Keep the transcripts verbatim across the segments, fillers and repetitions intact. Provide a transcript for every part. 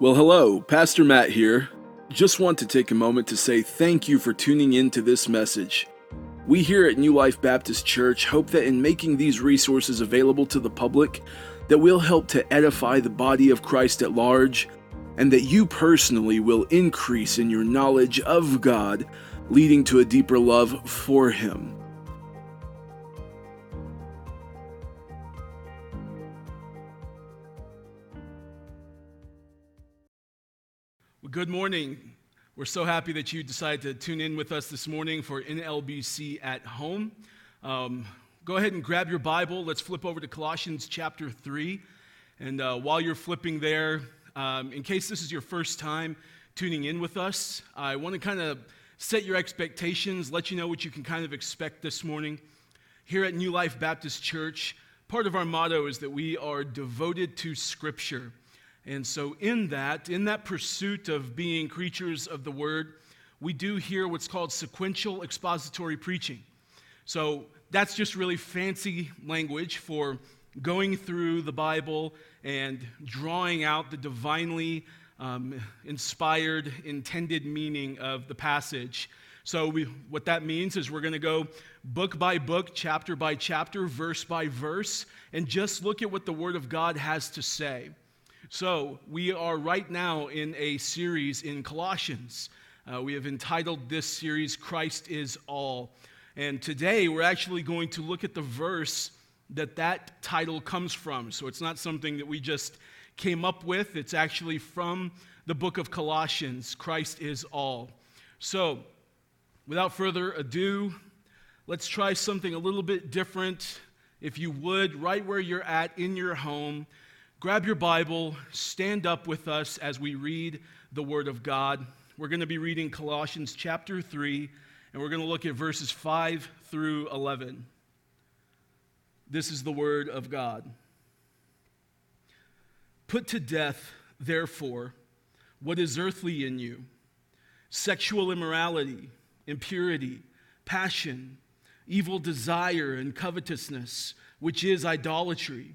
Well, hello, Pastor Matt here. Just want to take a moment to say thank you for tuning in to this message. We here at New Life Baptist Church hope that in making these resources available to the public, that we'll help to edify the body of Christ at large, and that you personally will increase in your knowledge of God, leading to a deeper love for Him. Well, good morning. We're so happy that you decided to tune in with us this morning for N L B C at Home. Um, go ahead and grab your Bible. Let's flip over to Colossians chapter three. And uh, while you're flipping there, um, in case this is your first time tuning in with us, I want to kind of set your expectations, let you know what you can kind of expect this morning. Here at New Life Baptist Church, part of our motto is that we are devoted to Scripture. And so in that, in that pursuit of being creatures of the Word, we do hear what's called sequential expository preaching. So that's just really fancy language for going through the Bible and drawing out the divinely um, inspired, intended meaning of the passage. So we, what that means is we're going to go book by book, chapter by chapter, verse by verse, and just look at what the Word of God has to say. So we are right now in a series in Colossians. Uh, we have entitled this series, Christ is All. And today we're actually going to look at the verse that that title comes from. So it's not something that we just came up with. It's actually from the book of Colossians, Christ is All. So without further ado, let's try something a little bit different. If you would, right where you're at in your home, grab your Bible, stand up with us as we read the Word of God. We're going to be reading Colossians chapter three, and we're going to look at verses five through eleven. This is the Word of God. Put to death, therefore, what is earthly in you: sexual immorality, impurity, passion, evil desire, and covetousness, which is idolatry.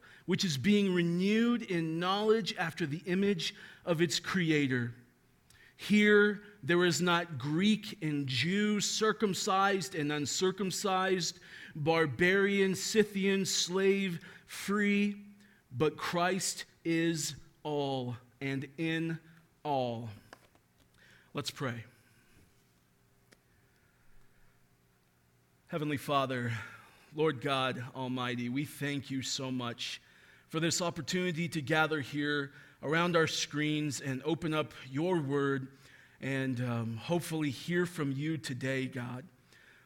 which is being renewed in knowledge after the image of its creator. Here there is not Greek and Jew, circumcised and uncircumcised, barbarian, Scythian, slave, free, but Christ is all and in all. Let's pray. Heavenly Father, Lord God Almighty, we thank you so much for this opportunity to gather here around our screens and open up your word and um, hopefully hear from you today, God.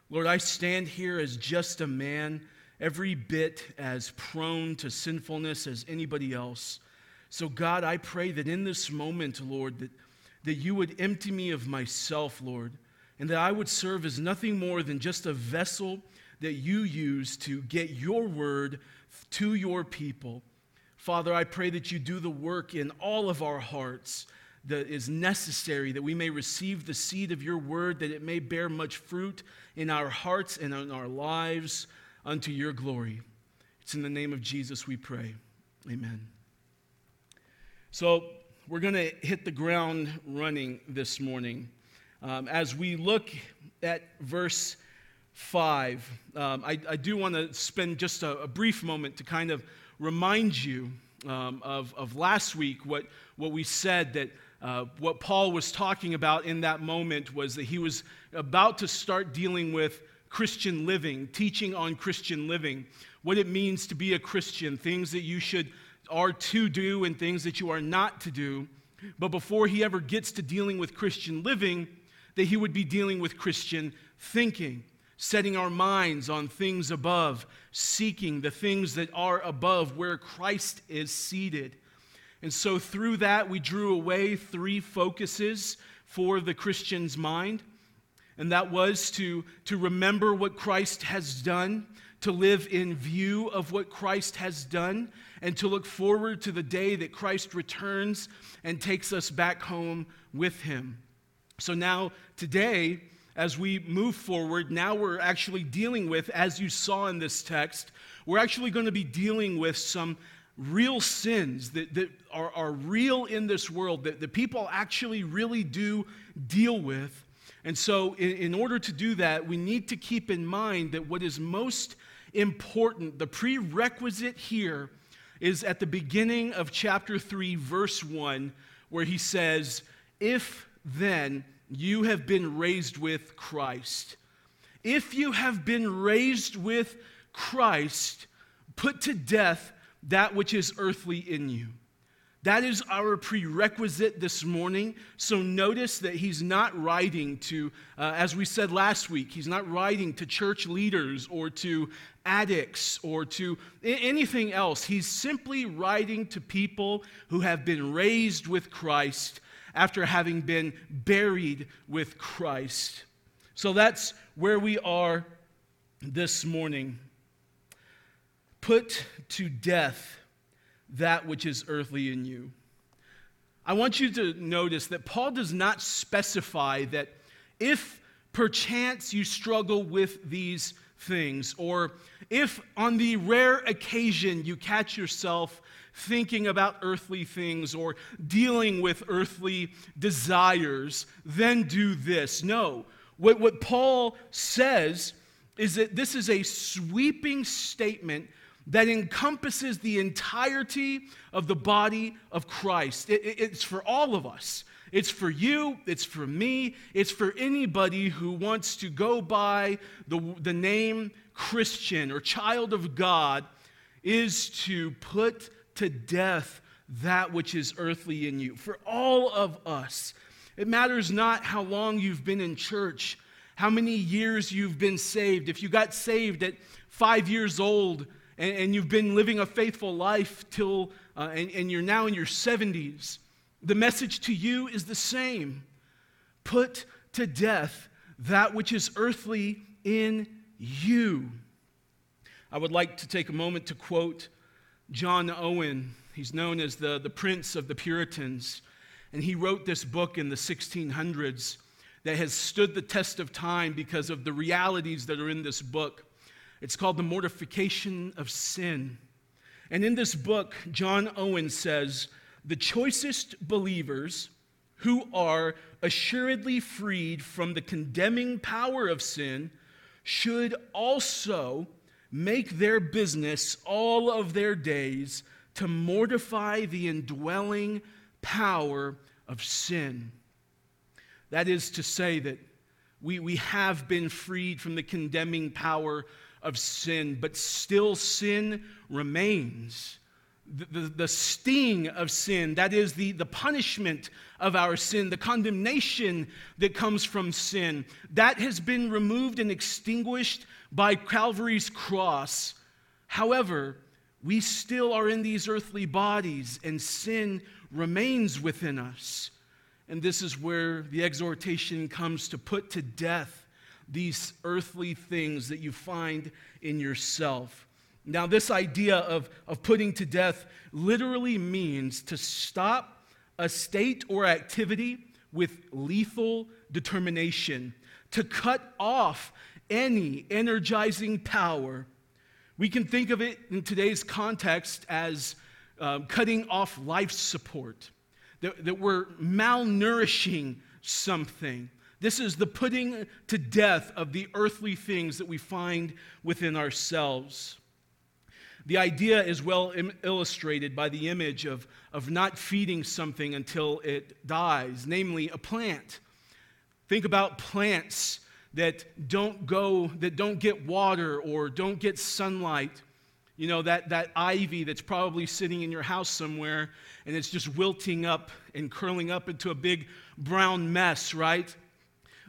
Lord, I stand here as just a man, every bit as prone to sinfulness as anybody else. So God, I pray that in this moment, Lord, that, that you would empty me of myself, Lord, and that I would serve as nothing more than just a vessel that you use to get your word to your people. Father, I pray that you do the work in all of our hearts that is necessary, that we may receive the seed of your word, that it may bear much fruit in our hearts and in our lives unto your glory. It's in the name of Jesus we pray. Amen. So we're going to hit the ground running this morning. Um, as we look at verse five, um, I, I do want to spend just a, a brief moment to kind of remind you um, of, of last week, what, what we said, that uh, what Paul was talking about in that moment was that he was about to start dealing with Christian living, teaching on Christian living, what it means to be a Christian, things that you should are to do and things that you are not to do. But before he ever gets to dealing with Christian living, that he would be dealing with Christian thinking, setting our minds on things above, seeking the things that are above where Christ is seated. And so through that, we drew away three focuses for the Christian's mind. And that was to, to remember what Christ has done, to live in view of what Christ has done, and to look forward to the day that Christ returns and takes us back home with him. So now, today, as we move forward, now we're actually dealing with, as you saw in this text, we're actually going to be dealing with some real sins that, that are, are real in this world, that the people actually really do deal with. And so in, in order to do that, we need to keep in mind that what is most important, the prerequisite here, is at the beginning of chapter three, verse one, where he says, "If then you have been raised with Christ." If you have been raised with Christ, put to death that which is earthly in you. That is our prerequisite this morning. So notice that he's not writing to, uh, as we said last week, he's not writing to church leaders or to addicts or to anything else. He's simply writing to people who have been raised with Christ after having been buried with Christ. So that's where we are this morning. Put to death that which is earthly in you. I want you to notice that Paul does not specify that if perchance you struggle with these things, or if on the rare occasion you catch yourself thinking about earthly things or dealing with earthly desires, then do this. No. What, what Paul says is that this is a sweeping statement that encompasses the entirety of the body of Christ. It, it, it's for all of us. It's for you, it's for me, it's for anybody who wants to go by the, the name Christian or child of God, is to put to death that which is earthly in you. For all of us, it matters not how long you've been in church, how many years you've been saved. If you got saved at five years old, and, and you've been living a faithful life till, uh, and, and you're now in your seventies, the message to you is the same. Put to death that which is earthly in you. I would like to take a moment to quote John Owen. He's known as the, the Prince of the Puritans, and he wrote this book in the sixteen hundreds that has stood the test of time because of the realities that are in this book. It's called The Mortification of Sin. And in this book, John Owen says, "The choicest believers who are assuredly freed from the condemning power of sin should also make their business all of their days to mortify the indwelling power of sin." That is to say that we, we have been freed from the condemning power of sin, but still sin remains. The, the, the sting of sin, that is the, the punishment of our sin, the condemnation that comes from sin, that has been removed and extinguished by Calvary's cross. However, we still are in these earthly bodies, and sin remains within us. And this is where the exhortation comes to put to death these earthly things that you find in yourself. Now, this idea of, of putting to death literally means to stop a state or activity with lethal determination, to cut off any energizing power. We can think of it in today's context as um, cutting off life support, that, that we're malnourishing something. This is the putting to death of the earthly things that we find within ourselves. The idea is well illustrated by the image of, of not feeding something until it dies, namely a plant. Think about plants that don't go, that don't get water or don't get sunlight. You know, that, that ivy that's probably sitting in your house somewhere, and it's just wilting up and curling up into a big brown mess, right?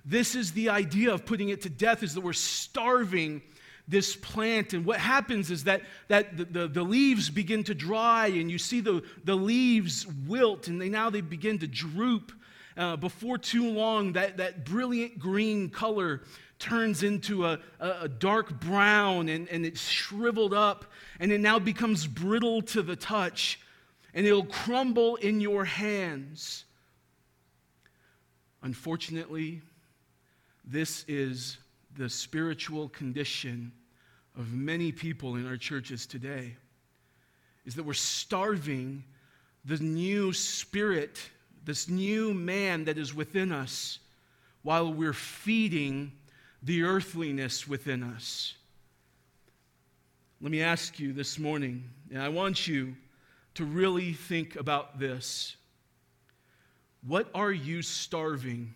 This is the idea of putting it to death, is that we're starving this plant, and what happens is that, that the, the, the leaves begin to dry, and you see the, the leaves wilt, and they now they begin to droop. Uh, before too long, that, that brilliant green color turns into a, a, a dark brown, and, and it's shriveled up, and it now becomes brittle to the touch, and it'll crumble in your hands. Unfortunately, this is the spiritual condition of many people in our churches today, is that we're starving the new spirit, this new man that is within us, while we're feeding the earthliness within us. Let me ask you this morning, and I want you to really think about this. What are you starving,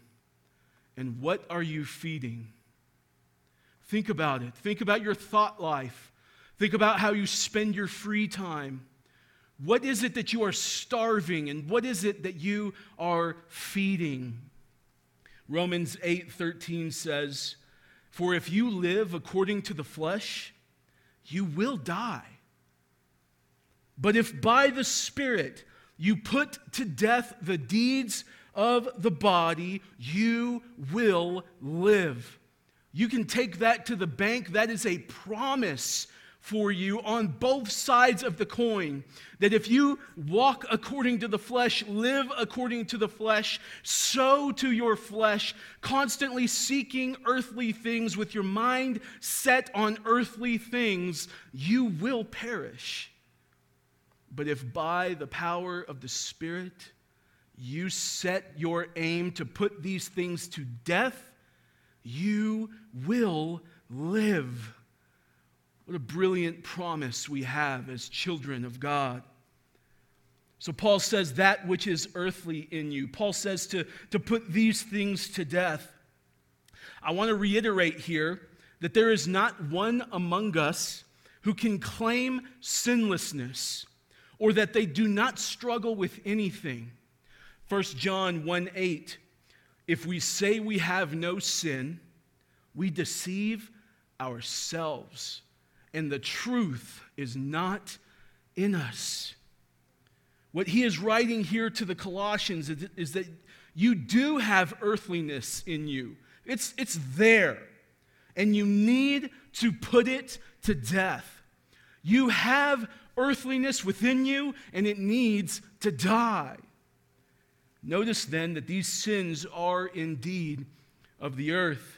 and what are you feeding? Think about it. Think about your thought life. Think about how you spend your free time. What is it that you are starving, and what is it that you are feeding? Romans eight thirteen says, "For if you live according to the flesh, you will die. But if by the Spirit you put to death the deeds of the body, you will live." You can take that to the bank. That is a promise for you on both sides of the coin, that if you walk according to the flesh, live according to the flesh, sow to your flesh, constantly seeking earthly things with your mind set on earthly things, you will perish. But if by the power of the Spirit you set your aim to put these things to death, you will live. What a brilliant promise we have as children of God. So Paul says that which is earthly in you. Paul says to, to put these things to death. I want to reiterate here that there is not one among us who can claim sinlessness or that they do not struggle with anything. First John one eight, if we say we have no sin, we deceive ourselves, and the truth is not in us. What he is writing here to the Colossians is that you do have earthliness in you. It's, it's there, and you need to put it to death. You have earthliness within you, and it needs to die. Notice then that these sins are indeed of the earth.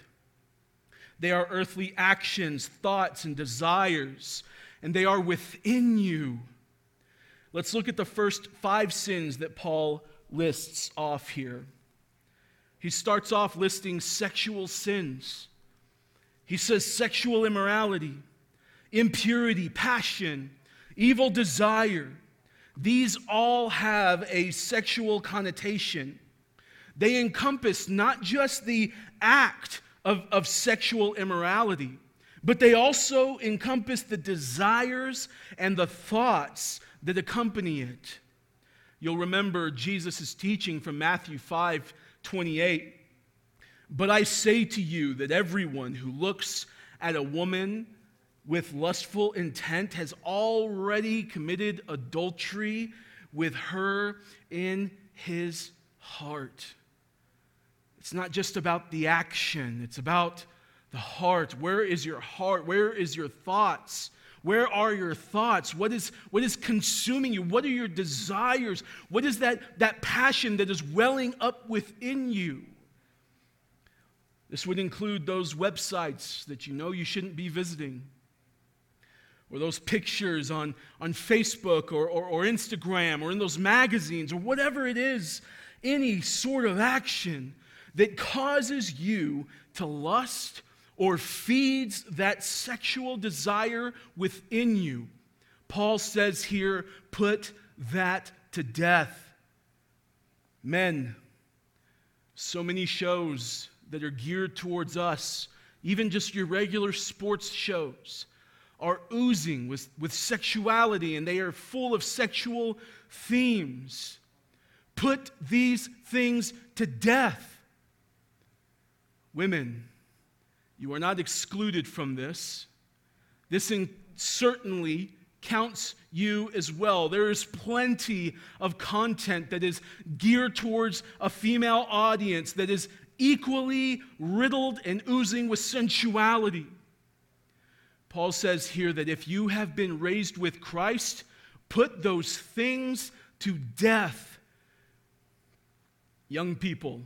They are earthly actions, thoughts, and desires, and they are within you. Let's look at the first five sins that Paul lists off here. He starts off listing sexual sins. He says sexual immorality, impurity, passion, evil desire. These all have a sexual connotation. They encompass not just the act Of, of sexual immorality, but they also encompass the desires and the thoughts that accompany it. You'll remember Jesus' teaching from Matthew five twenty-eight. But I say to you that everyone who looks at a woman with lustful intent has already committed adultery with her in his heart. It's not just about the action. It's about the heart. Where is your heart? Where is your thoughts? Where are your thoughts? What is, what is consuming you? What are your desires? What is that, that passion that is welling up within you? This would include those websites that you know you shouldn't be visiting, or those pictures on, on Facebook or, or, or Instagram or in those magazines or whatever it is, any sort of action that causes you to lust or feeds that sexual desire within you. Paul says here, put that to death. Men, so many shows that are geared towards us, even just your regular sports shows, are oozing with, with sexuality, and they are full of sexual themes. Put these things to death. Women, you are not excluded from this. This in- certainly counts you as well. There is plenty of content that is geared towards a female audience that is equally riddled and oozing with sensuality. Paul says here that if you have been raised with Christ, put those things to death. Young people,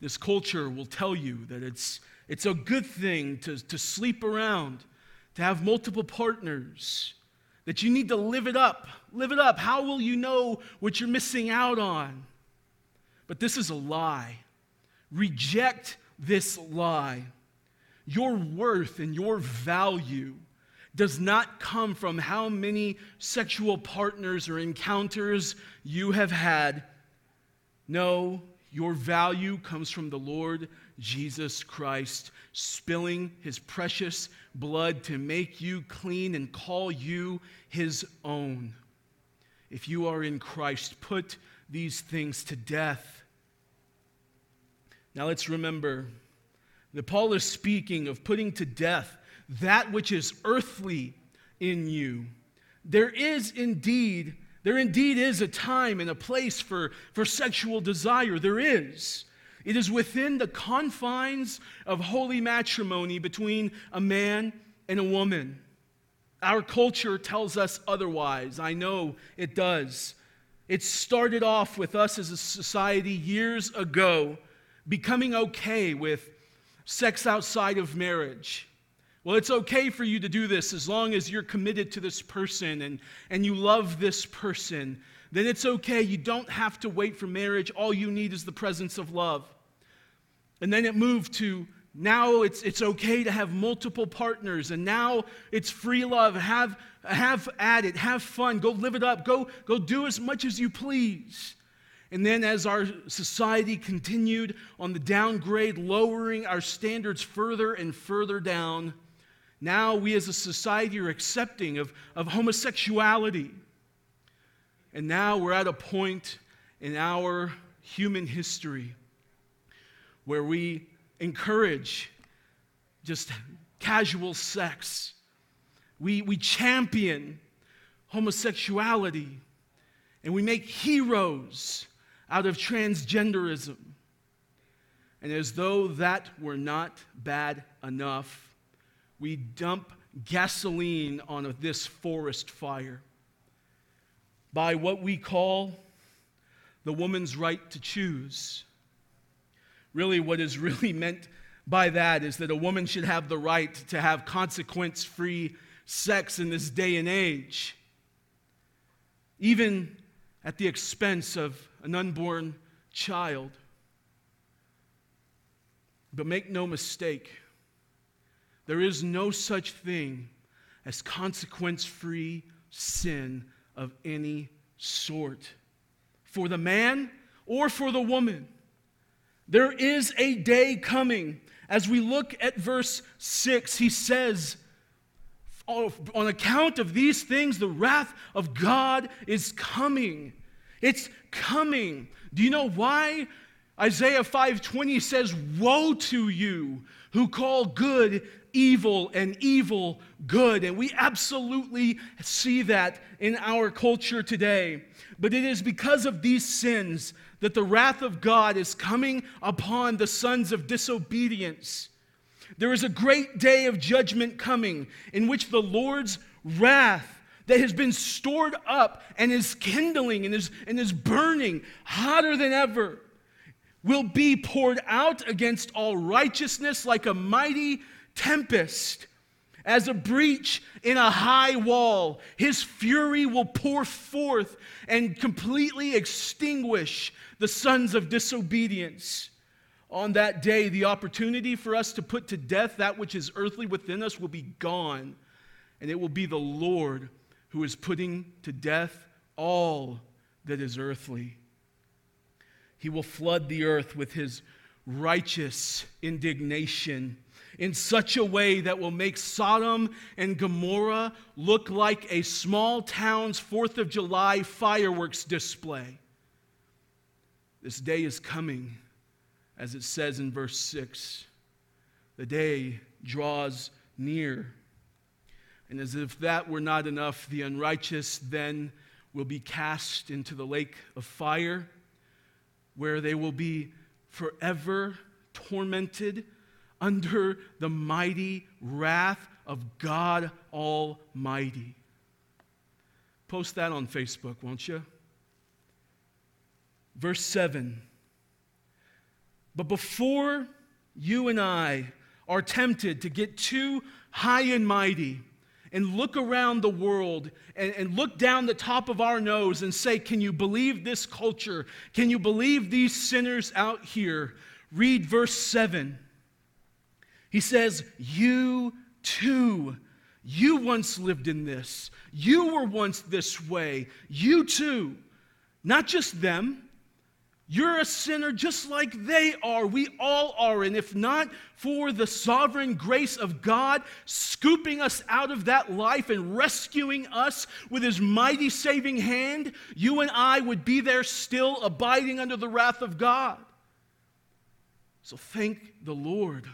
this culture will tell you that it's it's a good thing to, to sleep around, to have multiple partners, that you need to live it up. Live it up. How will you know what you're missing out on? But this is a lie. Reject this lie. Your worth and your value does not come from how many sexual partners or encounters you have had. No, your value comes from the Lord Jesus Christ, spilling his precious blood to make you clean and call you his own. If you are in Christ, put these things to death. Now let's remember that Paul is speaking of putting to death that which is earthly in you. There is indeed, there indeed is a time and a place for, for sexual desire. There is. It is within the confines of holy matrimony between a man and a woman. Our culture tells us otherwise. I know it does. It started off with us as a society years ago becoming okay with sex outside of marriage. Well, it's okay for you to do this as long as you're committed to this person and, and you love this person. Then it's okay. You don't have to wait for marriage. All you need is the presence of love. And then it moved to now it's it's okay to have multiple partners, and now it's free love. Have have at it. Have fun. Go live it up. Go go do as much as you please. And then as our society continued on the downgrade, lowering our standards further and further down, now we as a society are accepting of, of homosexuality. And now we're at a point in our human history where we encourage just casual sex. We, we champion homosexuality, and we make heroes out of transgenderism. And as though that were not bad enough, we dump gasoline on this forest fire by what we call the woman's right to choose. Really, what is really meant by that is that a woman should have the right to have consequence-free sex in this day and age, even at the expense of an unborn child. But make no mistake, there is no such thing as consequence-free sin of any sort, for the man or for the woman. There is a day coming. As we look at verse six, he says, on account of these things, the wrath of God is coming. It's coming. Do you know why? Isaiah five twenty says, "Woe to you who call good evil and evil good." And we absolutely see that in our culture today. But it is because of these sins that the wrath of God is coming upon the sons of disobedience. There is a great day of judgment coming in which the Lord's wrath that has been stored up and is kindling and is, and is burning hotter than ever will be poured out against all righteousness like a mighty tempest, as a breach in a high wall. His fury will pour forth and completely extinguish the sons of disobedience. On that day, the opportunity for us to put to death that which is earthly within us will be gone, and it will be the Lord who is putting to death all that is earthly. He will flood the earth with his righteous indignation in such a way that will make Sodom and Gomorrah look like a small town's fourth of July fireworks display. This day is coming, as it says in verse six. The day draws near. And as if that were not enough, the unrighteous then will be cast into the lake of fire, where they will be forever tormented under the mighty wrath of God Almighty. Post that on Facebook, won't you? Verse seven. But before you and I are tempted to get too high and mighty and look around the world and, and look down the top of our nose and say, can you believe this culture? Can you believe these sinners out here? Read verse seven. He says, you too, you once lived in this. You were once this way. You too, not just them. You're a sinner just like they are. We all are. And if not for the sovereign grace of God scooping us out of that life and rescuing us with his mighty saving hand, you and I would be there still abiding under the wrath of God. So thank the Lord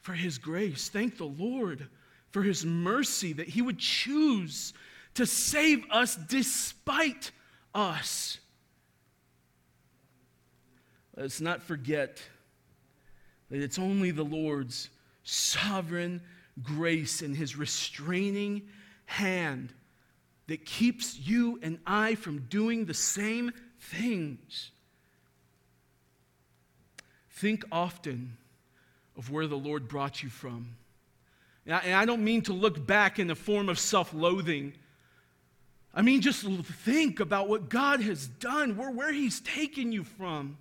for his grace. Thank the Lord for his mercy that he would choose to save us despite us. Let's not forget that it's only the Lord's sovereign grace and his restraining hand that keeps you and I from doing the same things. Think often of where the Lord brought you from. And I, and I don't mean to look back in the form of self-loathing. I mean just think about what God has done, where, where he's taken you from.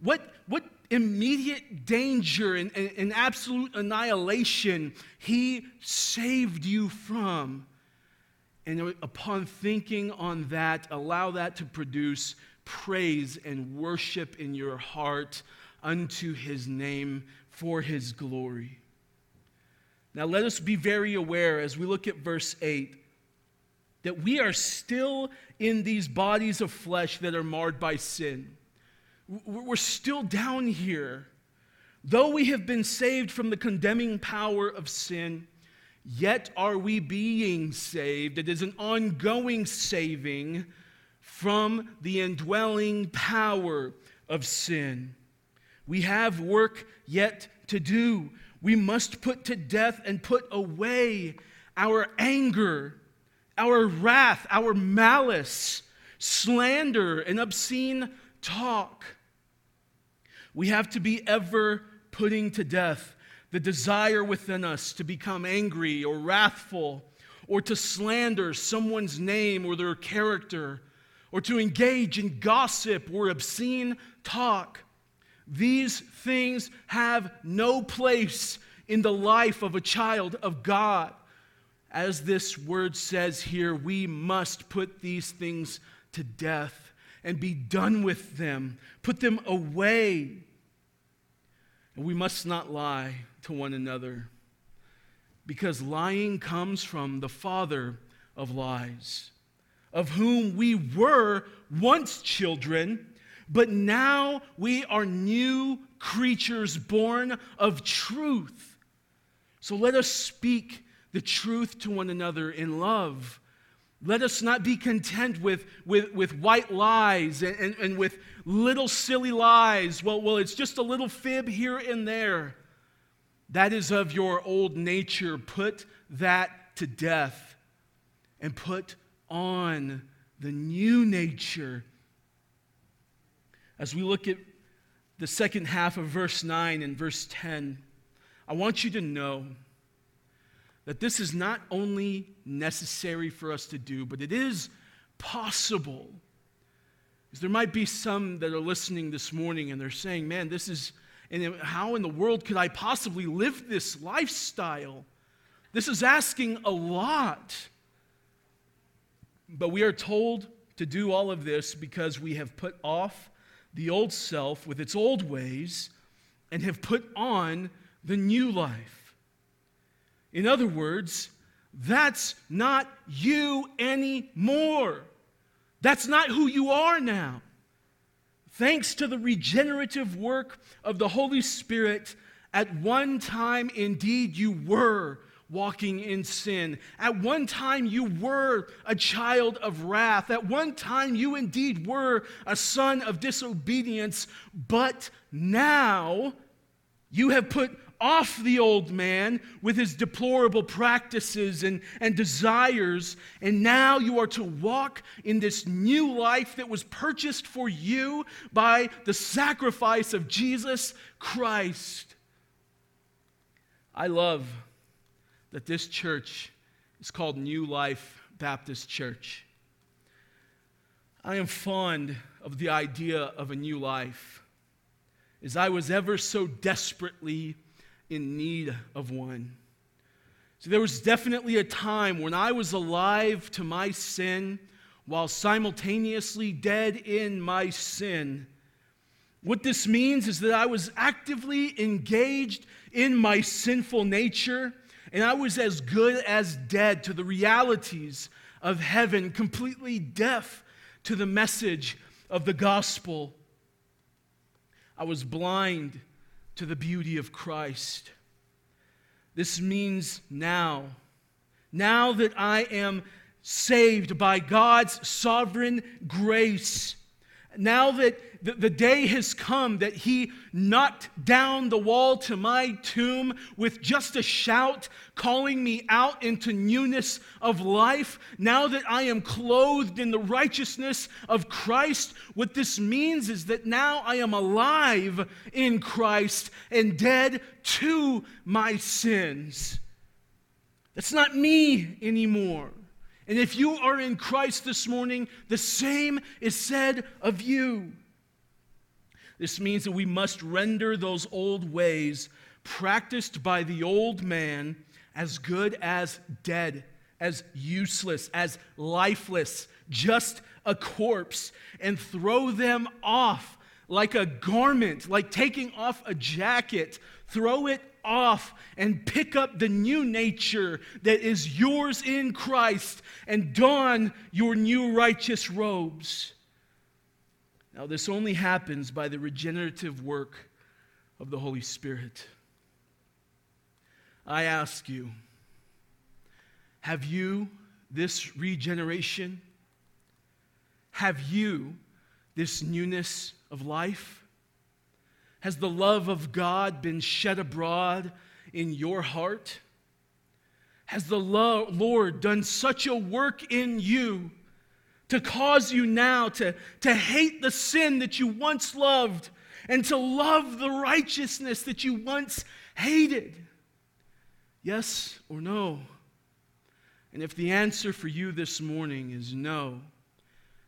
What, what immediate danger and, and, and absolute annihilation he saved you from. And upon thinking on that, allow that to produce praise and worship in your heart unto his name for his glory. Now let us be very aware as we look at verse eight that we are still in these bodies of flesh that are marred by sin. We're still down here. Though we have been saved from the condemning power of sin, yet are we being saved. It is an ongoing saving from the indwelling power of sin. We have work yet to do. We must put to death and put away our anger, our wrath, our malice, slander, and obscene talk. We have to be ever putting to death the desire within us to become angry or wrathful or to slander someone's name or their character or to engage in gossip or obscene talk. These things have no place in the life of a child of God. As this word says here, we must put these things to death and be done with them. Put them away. And we must not lie to one another, because lying comes from the father of lies, of whom we were once children, but now we are new creatures born of truth. So let us speak the truth to one another in love. Let us not be content with, with, with white lies and, and, and with little silly lies. Well, well, it's just a little fib here and there. That is of your old nature. Put that to death and put on the new nature. As we look at the second half of verse nine and verse ten, I want you to know that this is not only necessary for us to do, but it is possible. Because there might be some that are listening this morning and they're saying, man, this is, and how in the world could I possibly live this lifestyle? This is asking a lot. But we are told to do all of this because we have put off the old self with its old ways and have put on the new life. In other words, that's not you anymore. That's not who you are now. Thanks to the regenerative work of the Holy Spirit, at one time indeed you were walking in sin. At one time you were a child of wrath. At one time you indeed were a son of disobedience, but now you have put off the old man with his deplorable practices and, and desires, and now you are to walk in this new life that was purchased for you by the sacrifice of Jesus Christ. I love that this church is called New Life Baptist Church. I am fond of the idea of a new life, as I was ever so desperately in need of one. So there was definitely a time when I was alive to my sin while simultaneously dead in my sin. What this means is that I was actively engaged in my sinful nature, and I was as good as dead to the realities of heaven, completely deaf to the message of the gospel. I was blind to the beauty of Christ. This means now, now that I am saved by God's sovereign grace, now that the, the day has come that He knocked down the wall to my tomb with just a shout, calling me out into newness of life, now that I am clothed in the righteousness of Christ, what this means is that now I am alive in Christ and dead to my sins. That's not me anymore. And if you are in Christ this morning, the same is said of you. This means that we must render those old ways practiced by the old man as good as dead, as useless, as lifeless, just a corpse, and throw them off like a garment, like taking off a jacket. Throw it off and pick up the new nature that is yours in Christ and don your new righteous robes. Now, this only happens by the regenerative work of the Holy Spirit. I ask you, have you this regeneration? Have you this newness of life? Has the love of God been shed abroad in your heart? Has the lo- Lord done such a work in you to cause you now to, to hate the sin that you once loved and to love the righteousness that you once hated? Yes or no? And if the answer for you this morning is no,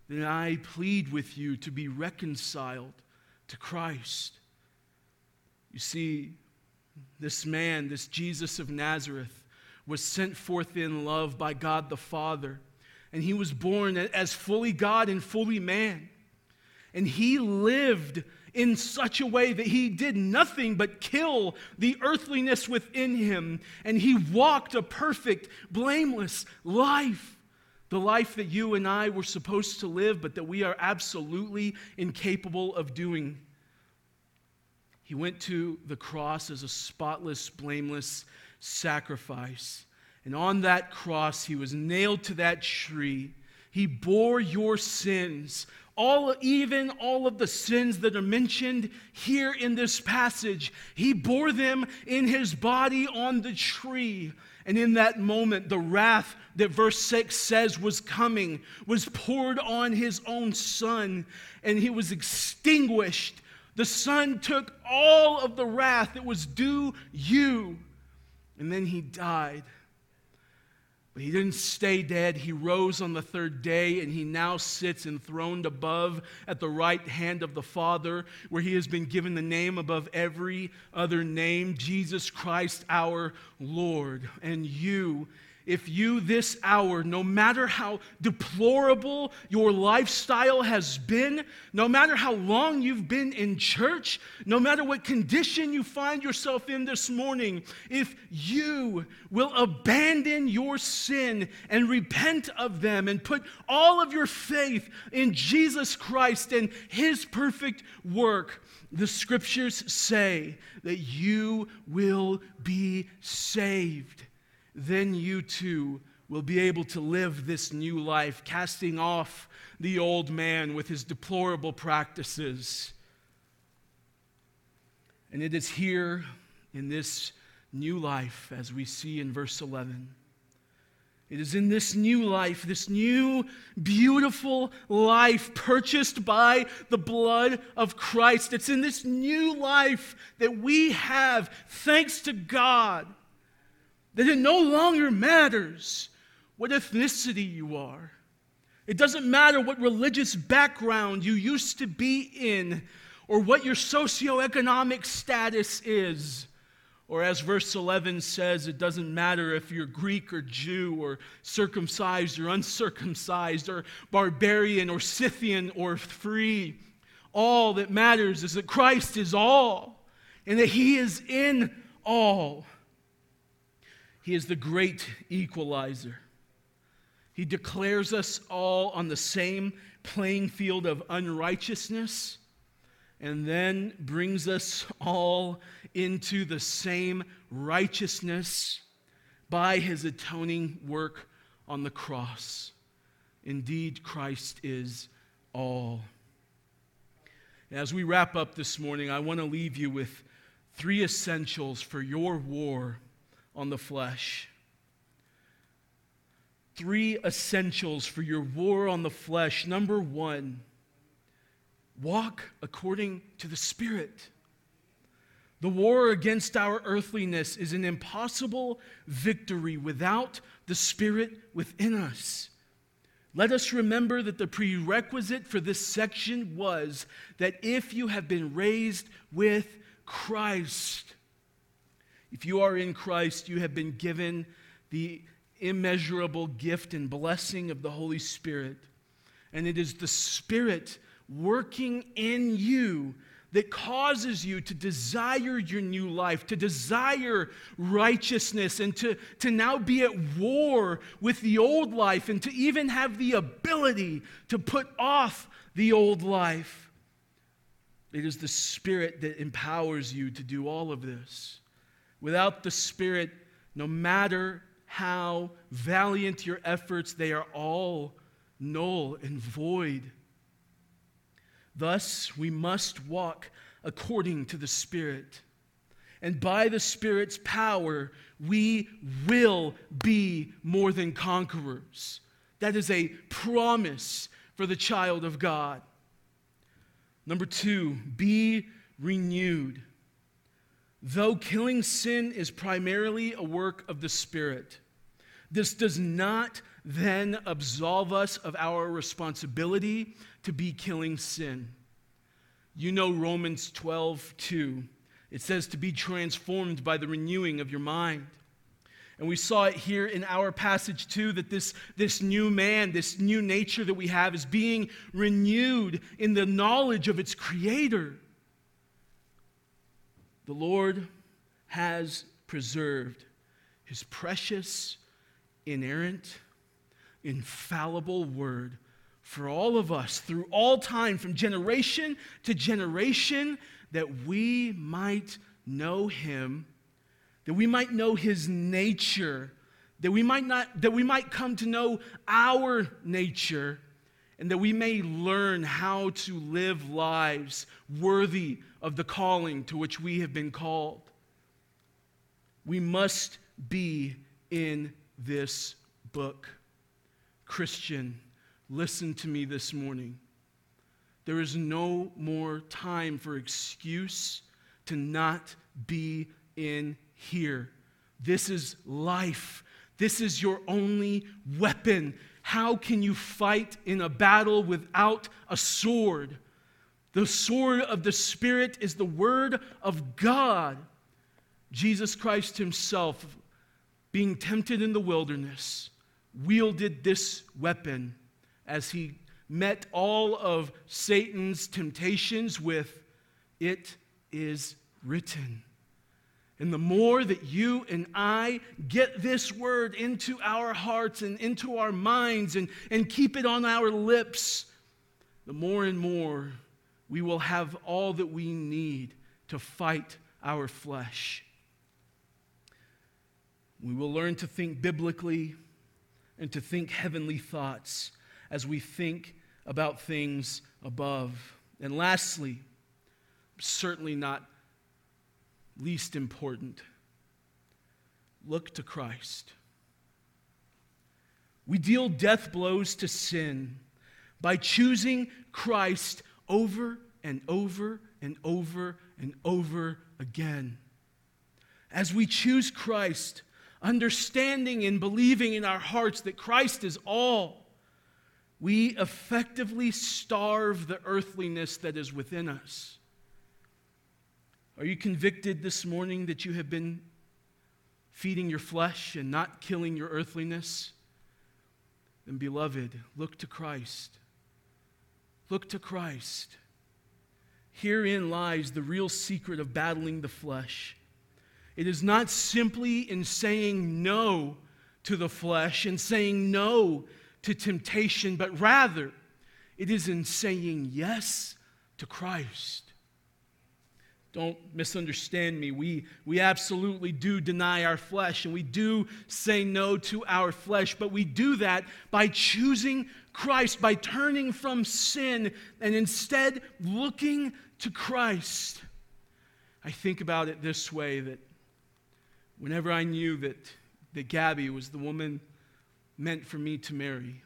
then I plead with you to be reconciled to Christ. You see, this man, this Jesus of Nazareth, was sent forth in love by God the Father, and He was born as fully God and fully man. And He lived in such a way that He did nothing but kill the earthliness within Him, and He walked a perfect, blameless life, the life that you and I were supposed to live, but that we are absolutely incapable of doing. He went to the cross as a spotless, blameless sacrifice. And on that cross, He was nailed to that tree. He bore your sins, all, even all of the sins that are mentioned here in this passage. He bore them in His body on the tree. And in that moment, the wrath that verse six says was coming was poured on His own Son, and He was extinguished. The Son took all of the wrath that was due you, and then He died. But He didn't stay dead. He rose on the third day, and He now sits enthroned above at the right hand of the Father, where He has been given the name above every other name, Jesus Christ our Lord. And you, if you this hour, no matter how deplorable your lifestyle has been, no matter how long you've been in church, no matter what condition you find yourself in this morning, if you will abandon your sin and repent of them and put all of your faith in Jesus Christ and His perfect work, the Scriptures say that you will be saved. then you too will be able to live this new life, casting off the old man with his deplorable practices. And it is here in this new life, as we see in verse eleven, it is in this new life, this new, beautiful life purchased by the blood of Christ. It's in this new life that we have, thanks to God, that it no longer matters what ethnicity you are. It doesn't matter what religious background you used to be in, or what your socioeconomic status is. Or as verse eleven says, it doesn't matter if you're Greek or Jew, or circumcised or uncircumcised, or barbarian or Scythian or free. All that matters is that Christ is all, and that He is in all. He is the great equalizer. He declares us all on the same playing field of unrighteousness, and then brings us all into the same righteousness by his atoning work on the cross. Indeed, Christ is all. As we wrap up this morning, I want to leave you with three essentials for your war on the flesh. Three essentials for your war on the flesh. Number one, walk according to the Spirit. The war against our earthliness is an impossible victory without the Spirit within us. Let us remember that the prerequisite for this section was that if you have been raised with Christ, if you are in Christ, you have been given the immeasurable gift and blessing of the Holy Spirit. And it is the Spirit working in you that causes you to desire your new life, to desire righteousness, and to, to now be at war with the old life, and to even have the ability to put off the old life. It is the Spirit that empowers you to do all of this. Without the Spirit, no matter how valiant your efforts, they are all null and void. Thus, we must walk according to the Spirit. And by the Spirit's power, we will be more than conquerors. That is a promise for the child of God. Number two, be renewed. Though killing sin is primarily a work of the Spirit, this does not then absolve us of our responsibility to be killing sin. You know Romans twelve two. It says to be transformed by the renewing of your mind. And we saw it here in our passage too, that this, this new man, this new nature that we have is being renewed in the knowledge of its Creator. The Lord has preserved His precious, inerrant, infallible word for all of us through all time, from generation to generation, that we might know Him, that we might know His nature, that we might not, that we might come to know our nature, and that we may learn how to live lives worthy of the calling to which we have been called. We must be in this book. Christian, listen to me this morning. There is no more time for excuse to not be in here. This is life. This is your only weapon. How can you fight in a battle without a sword? The sword of the Spirit is the Word of God. Jesus Christ Himself, being tempted in the wilderness, wielded this weapon as he met all of Satan's temptations with, "It is written." And the more that you and I get this word into our hearts and into our minds and, and keep it on our lips, the more and more we will have all that we need to fight our flesh. We will learn to think biblically and to think heavenly thoughts as we think about things above. And lastly, certainly not least important, look to Christ. We deal death blows to sin by choosing Christ over and over and over and over again. As we choose Christ, understanding and believing in our hearts that Christ is all, we effectively starve the earthliness that is within us. Are you convicted this morning that you have been feeding your flesh and not killing your earthliness? Then, beloved, look to Christ. Look to Christ. Herein lies the real secret of battling the flesh. It is not simply in saying no to the flesh and saying no to temptation, but rather it is in saying yes to Christ. Don't misunderstand me. We, we absolutely do deny our flesh, and we do say no to our flesh, but we do that by choosing Christ, by turning from sin and instead looking to Christ. I think about it this way, that whenever I knew that, that Gabby was the woman meant for me to marry,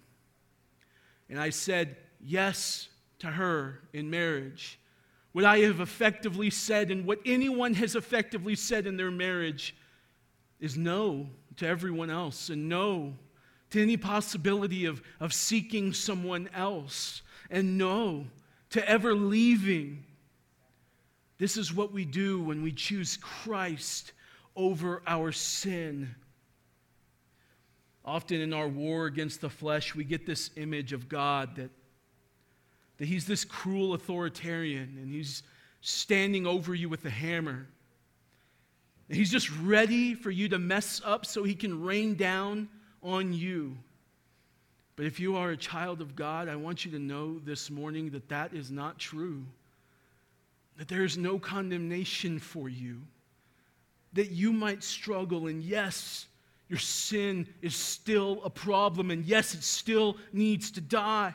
and I said yes to her in marriage, what I have effectively said and what anyone has effectively said in their marriage is no to everyone else and no to any possibility of, of seeking someone else and no to ever leaving. This is what we do when we choose Christ over our sin. Often in our war against the flesh, we get this image of God that That he's this cruel authoritarian, and he's standing over you with a hammer. And he's just ready for you to mess up so he can rain down on you. But if you are a child of God, I want you to know this morning that that is not true. That there is no condemnation for you. That you might struggle, and yes, your sin is still a problem, and yes, it still needs to die.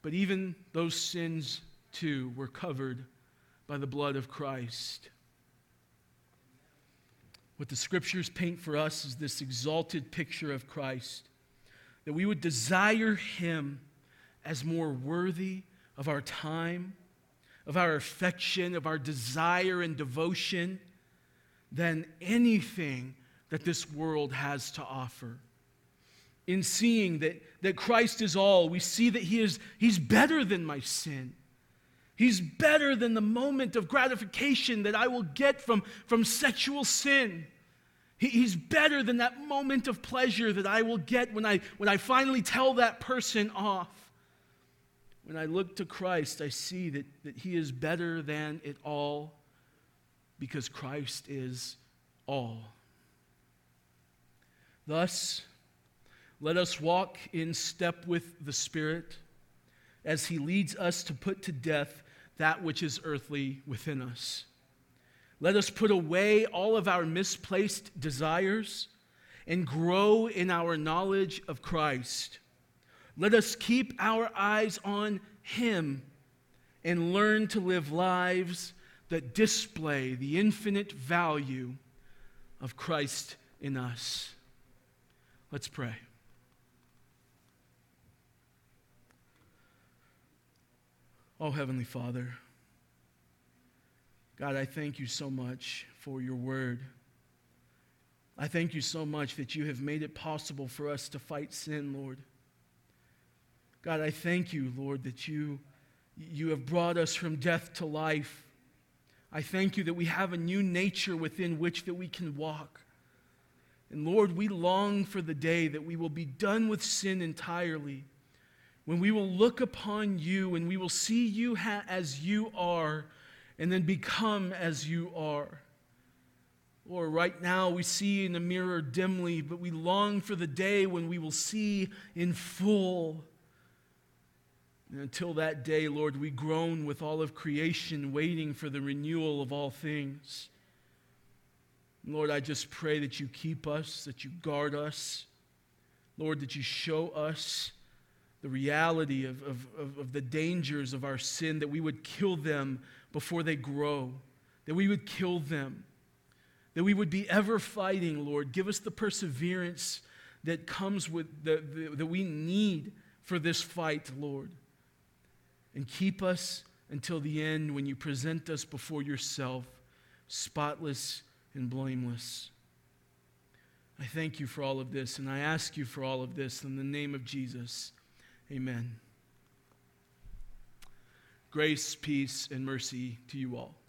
But even those sins, too, were covered by the blood of Christ. What the Scriptures paint for us is this exalted picture of Christ, that we would desire Him as more worthy of our time, of our affection, of our desire and devotion than anything that this world has to offer. In seeing that, that Christ is all, we see that he is he's better than my sin. He's better than the moment of gratification that I will get from, from sexual sin. He, he's better than that moment of pleasure that I will get when I, when I finally tell that person off. When I look to Christ, I see that, that he is better than it all because Christ is all. Thus, let us walk in step with the Spirit as He leads us to put to death that which is earthly within us. Let us put away all of our misplaced desires and grow in our knowledge of Christ. Let us keep our eyes on Him and learn to live lives that display the infinite value of Christ in us. Let's pray. Oh, Heavenly Father, God, I thank you so much for your word. I thank you so much that you have made it possible for us to fight sin, Lord. God, I thank you, Lord, that you, you have brought us from death to life. I thank you that we have a new nature within which that we can walk. And Lord, we long for the day that we will be done with sin entirely, when we will look upon you and we will see you ha- as you are and then become as you are. Or right now we see in the mirror dimly, but we long for the day when we will see in full. And until that day, Lord, we groan with all of creation, waiting for the renewal of all things. Lord, I just pray that you keep us, that you guard us. Lord, that you show us the reality of, of, of, of the dangers of our sin, that we would kill them before they grow, that we would kill them, that we would be ever fighting, Lord. Give us the perseverance that comes with, the, the, that we need for this fight, Lord. And keep us until the end when you present us before yourself, spotless and blameless. I thank you for all of this, and I ask you for all of this in the name of Jesus. Amen. Grace, peace, and mercy to you all.